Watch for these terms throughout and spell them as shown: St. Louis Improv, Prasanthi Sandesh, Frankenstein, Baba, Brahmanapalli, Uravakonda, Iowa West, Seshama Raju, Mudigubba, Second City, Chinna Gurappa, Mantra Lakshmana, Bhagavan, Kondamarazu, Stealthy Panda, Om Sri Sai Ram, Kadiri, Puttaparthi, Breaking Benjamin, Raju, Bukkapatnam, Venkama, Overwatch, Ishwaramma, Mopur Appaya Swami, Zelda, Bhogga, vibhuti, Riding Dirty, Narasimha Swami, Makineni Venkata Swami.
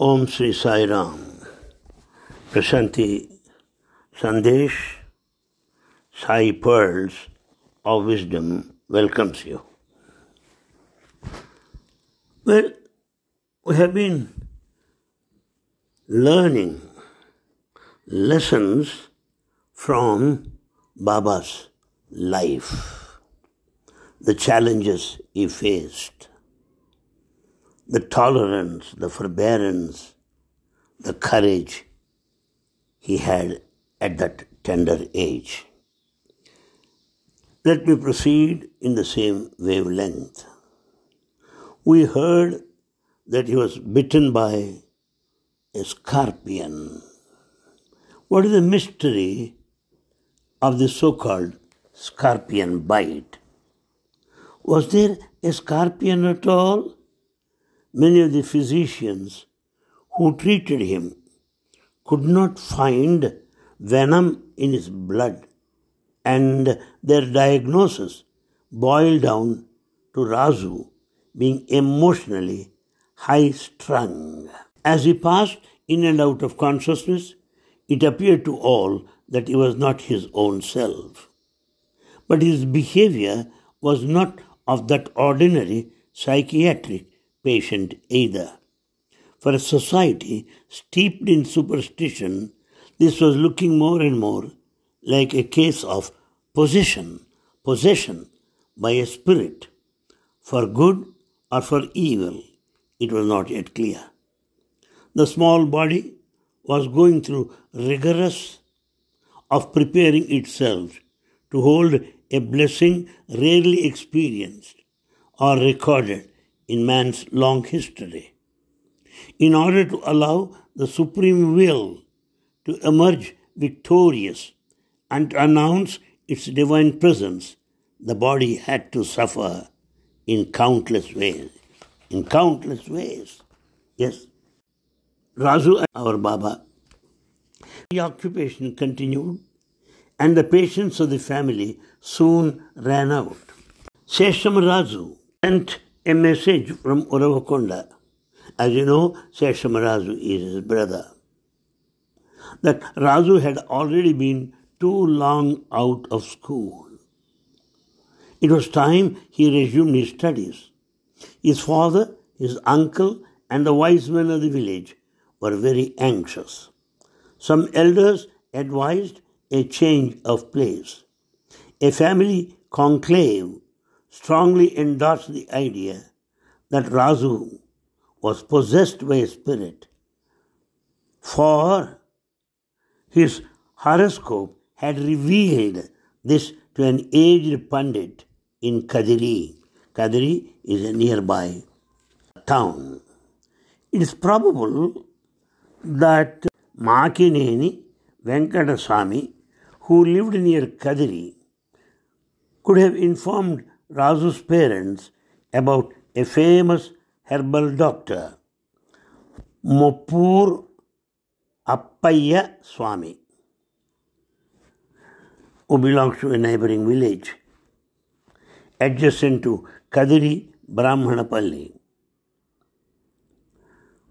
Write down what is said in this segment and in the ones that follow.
Om Sri Sai Ram, Prasanthi Sandesh, Sai Pearls of Wisdom welcomes you. Well, we have been learning lessons from Baba's life, the challenges he faced, the tolerance, the forbearance, the courage he had at that tender age. Let me proceed in the same wavelength. We heard that he was bitten by a scorpion. What is the mystery of the so-called scorpion bite? Was there a scorpion at all? Many of the physicians who treated him could not find venom in his blood, and their diagnosis boiled down to Raju being emotionally high-strung. As he passed in and out of consciousness, it appeared to all that he was not his own self. But his behavior was not of that ordinary psychiatric patient either. For a society steeped in superstition, this was looking more and more like a case of possession by a spirit, for good or for evil. It was not yet clear. The small body was going through rigorous of preparing itself to hold a blessing rarely experienced or recorded in man's long history, in order to allow the supreme will to emerge victorious and announce its divine presence. The body had to suffer in countless ways. Yes. Raju, our Baba, the occupation continued, and the patience of the family soon ran out. Seshama Raju sent a message from Uravakonda. As you know, Seshama Raju is his brother. That Raju had already been too long out of school. It was time he resumed his studies. His father, his uncle, and the wise men of the village were very anxious. Some elders advised a change of place. A family conclave strongly endorsed the idea that Raju was possessed by a spirit, for his horoscope had revealed this to an aged pundit in Kadiri. Kadiri is a nearby town. It is probable that Makineni Venkata Swami, who lived near Kadiri, could have informed Raju's parents about a famous herbal doctor, Mopur Appaya Swami, who belongs to a neighboring village adjacent to Kadiri, Brahmanapalli,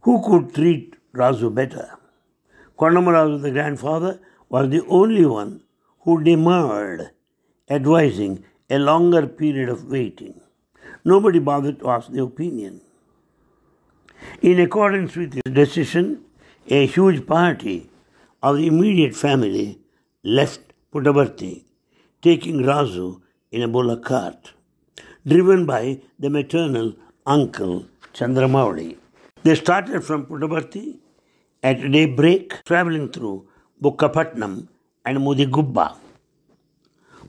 who could treat Raju better. Kondamarazu, the grandfather, was the only one who demurred, advising a longer period of waiting. Nobody bothered to ask the opinion. In accordance with his decision, a huge party of the immediate family left Puttaparthi, taking Raju in a bullock cart, driven by the maternal uncle Chandramouli. They started from Puttaparthi at daybreak, travelling through Bukkapatnam and Mudigubba.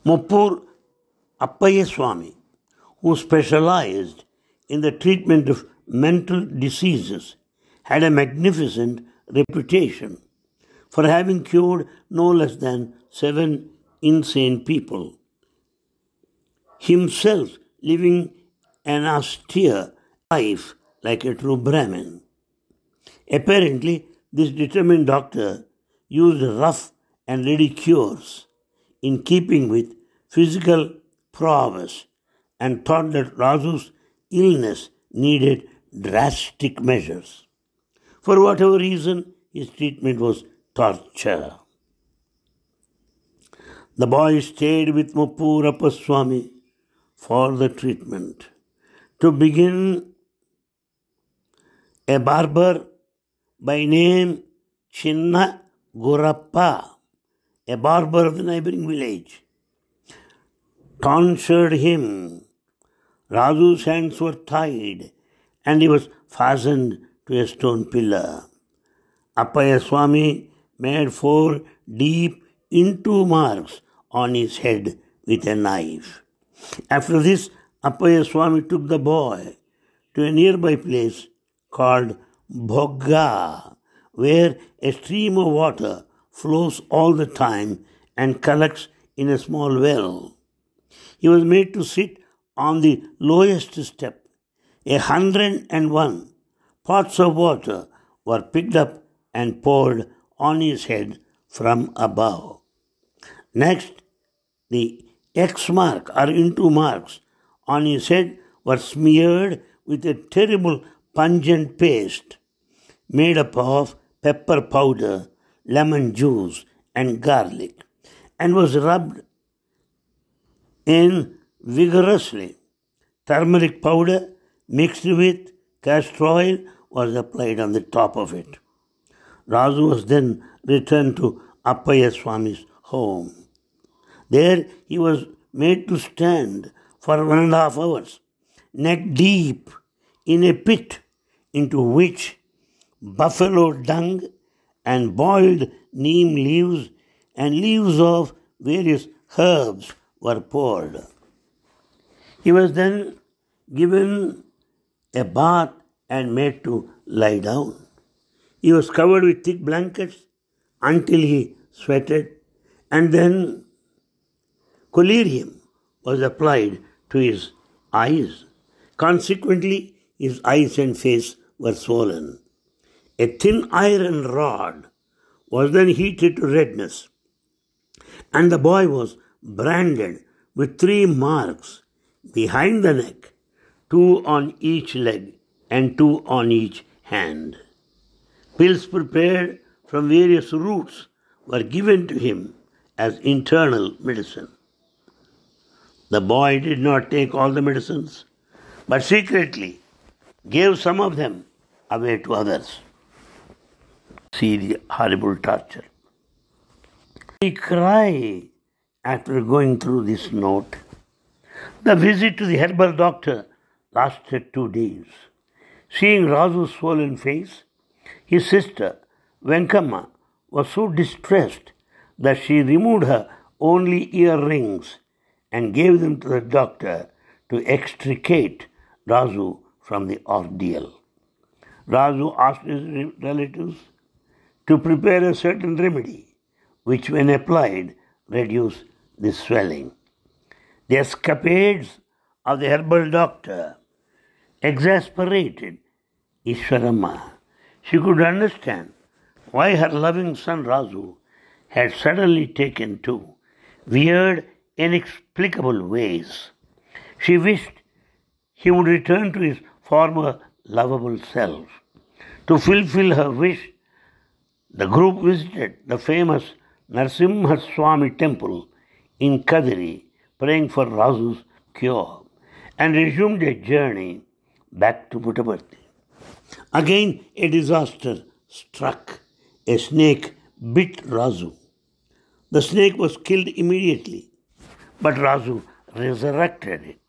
Mopur Appaya Swami, who specialized in the treatment of mental diseases, had a magnificent reputation for having cured no less than 7 insane people, himself living an austere life like a true Brahmin. Apparently, this determined doctor used rough and ready cures in keeping with physical prowess, and thought that Raju's illness needed drastic measures. For whatever reason, his treatment was torture. The boy stayed with Mopur Appaya Swami for the treatment. To begin, a barber by name Chinna Gurappa, a barber of the neighboring village, tonsured him. Raju's hands were tied and he was fastened to a stone pillar. Appaya Swami made 4 deep into marks on his head with a knife. After this, Appaya Swami took the boy to a nearby place called Bhogga, where a stream of water flows all the time and collects in a small well. He was made to sit on the lowest step. 101 pots of water were picked up and poured on his head from above. Next, the X mark or into marks on his head were smeared with a terrible pungent paste made up of pepper powder, lemon juice and garlic, and was rubbed in vigorously. Turmeric powder mixed with castor oil was applied on the top of it. Raju was then returned to Appaya Swami's home. There he was made to stand for 1.5 hours, neck deep in a pit into which buffalo dung and boiled neem leaves and leaves of various herbs were poured. He was then given a bath and made to lie down. He was covered with thick blankets until he sweated, and then collyrium was applied to his eyes. Consequently, his eyes and face were swollen. A thin iron rod was then heated to redness, and the boy was branded with 3 marks behind the neck, 2 on each leg and 2 on each hand. Pills prepared from various roots were given to him as internal medicine. The boy did not take all the medicines, but secretly gave some of them away to others. See the horrible torture. We cry after going through this note. The visit to the herbal doctor lasted 2 days. Seeing Raju's swollen face, his sister Venkama was so distressed that she removed her only earrings and gave them to the doctor to extricate Raju from the ordeal. Raju asked his relatives to prepare a certain remedy, which when applied reduced the swelling. The escapades of the herbal doctor exasperated Ishwaramma. She could understand why her loving son Raju had suddenly taken to weird, inexplicable ways. She wished he would return to his former lovable self. To fulfill her wish, the group visited the famous Narasimha Swami temple in Kadiri, praying for Raju's cure, and resumed their journey back to Puttaparthi. Again, a disaster struck. A snake bit Raju. The snake was killed immediately, but Raju resurrected it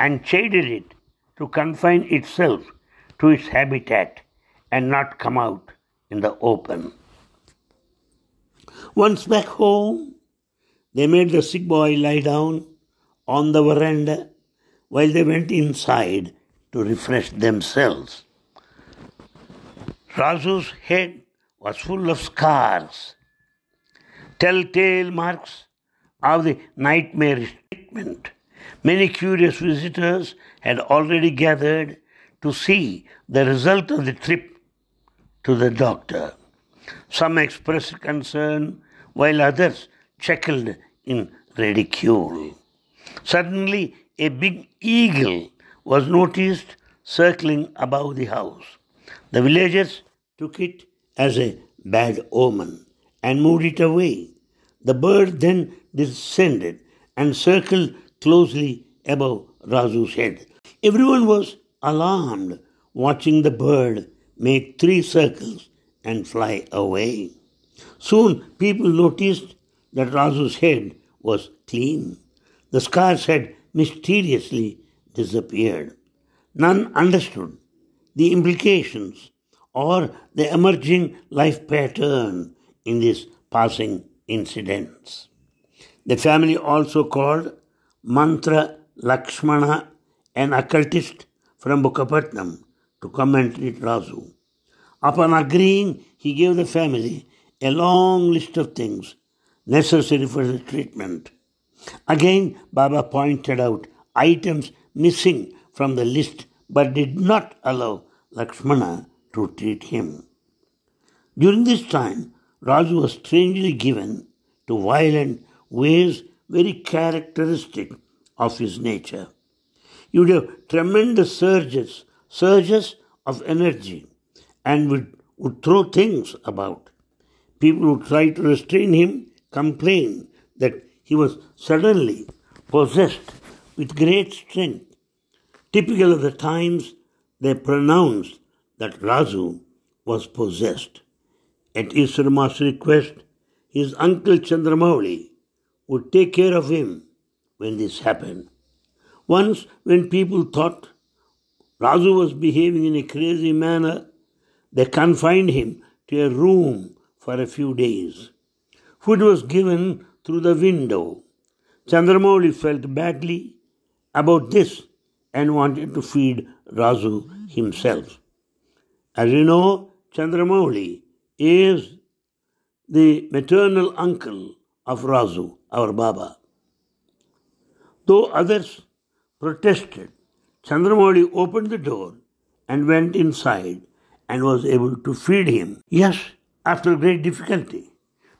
and chided it to confine itself to its habitat and not come out in the open. Once back home, they made the sick boy lie down on the veranda while they went inside to refresh themselves. Raju's head was full of scars, telltale marks of the nightmarish treatment. Many curious visitors had already gathered to see the result of the trip to the doctor. Some expressed concern, while others chuckled in ridicule. Suddenly, a big eagle was noticed circling above the house. The villagers took it as a bad omen and moved it away. The bird then descended and circled closely above Raju's head. Everyone was alarmed, watching the bird make three circles and fly away. Soon people noticed that Raju's head was clean. The scars had mysteriously disappeared. None understood the implications or the emerging life pattern in these passing incidents. The family also called Mantra Lakshmana, an occultist from Bukkapatnam, to commentate Raju. Upon agreeing, he gave the family a long list of things necessary for the treatment. Again, Baba pointed out items missing from the list but did not allow Lakshmana to treat him. During this time, Raju was strangely given to violent ways very characteristic of his nature. He would have tremendous surges of energy and would throw things about. People would try to restrain him, complain that he was suddenly possessed with great strength. Typical of the times, they pronounced that Raju was possessed. At Ishwaramma's request, his uncle Chandramouli would take care of him when this happened. Once, when people thought Raju was behaving in a crazy manner, they confined him to a room for a few days. Food was given through the window. Chandramouli felt badly about this and wanted to feed Raju himself. As you know, Chandramouli is the maternal uncle of Raju, our Baba. Though others protested, Chandramouli opened the door and went inside and was able to feed him. Yes, after great difficulty.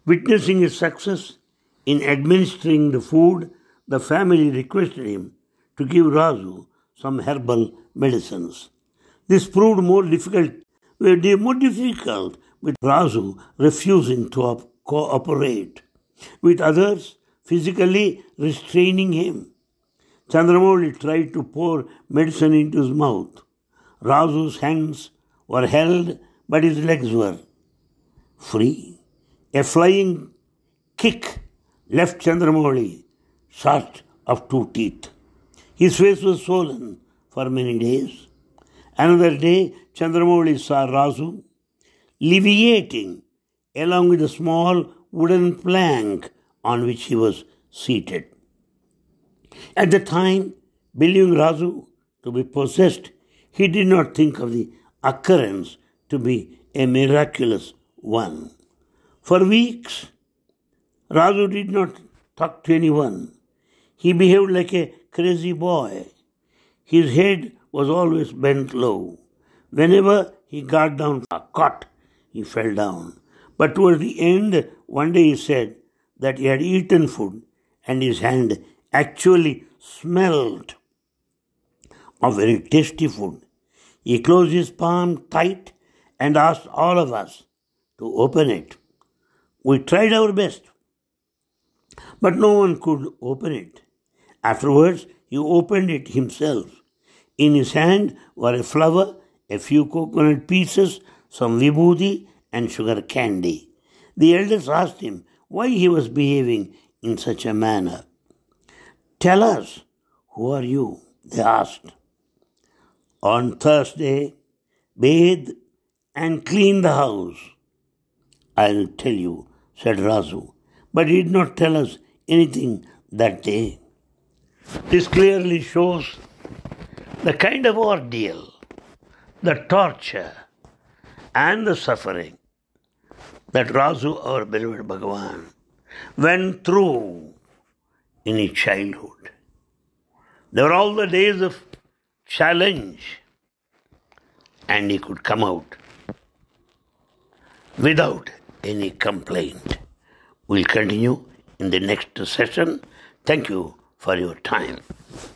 Witnessing his success in administering the food, the family requested him to give Raju some herbal medicines. This proved more difficult with Raju refusing to cooperate, with others physically restraining him. Chandramouli tried to pour medicine into his mouth. Raju's hands were held, but his legs were free. A flying kick left Chandramouli short of 2 teeth. His face was swollen for many days. Another day, Chandramouli saw Raju leviating along with a small wooden plank on which he was seated. At the time, believing Raju to be possessed, he did not think of the occurrence to be a miraculous one. For weeks, Raju did not talk to anyone. He behaved like a crazy boy. His head was always bent low. Whenever he got down caught, he fell down. But towards the end, one day he said that he had eaten food and his hand actually smelled of very tasty food. He closed his palm tight and asked all of us to open it. We tried our best, but no one could open it. Afterwards, he opened it himself. In his hand were a flower, a few coconut pieces, some vibhuti and sugar candy. The elders asked him why he was behaving in such a manner. "Tell us, who are you?" they asked. "On Thursday, bathe and clean the house." "I'll tell you," said Raju, but he did not tell us anything that day. This clearly shows the kind of ordeal, the torture and the suffering that Raju, our beloved Bhagavan, went through in his childhood. There were all the days of challenge, and he could come out without any complaint. We'll continue in the next session. Thank you for your time.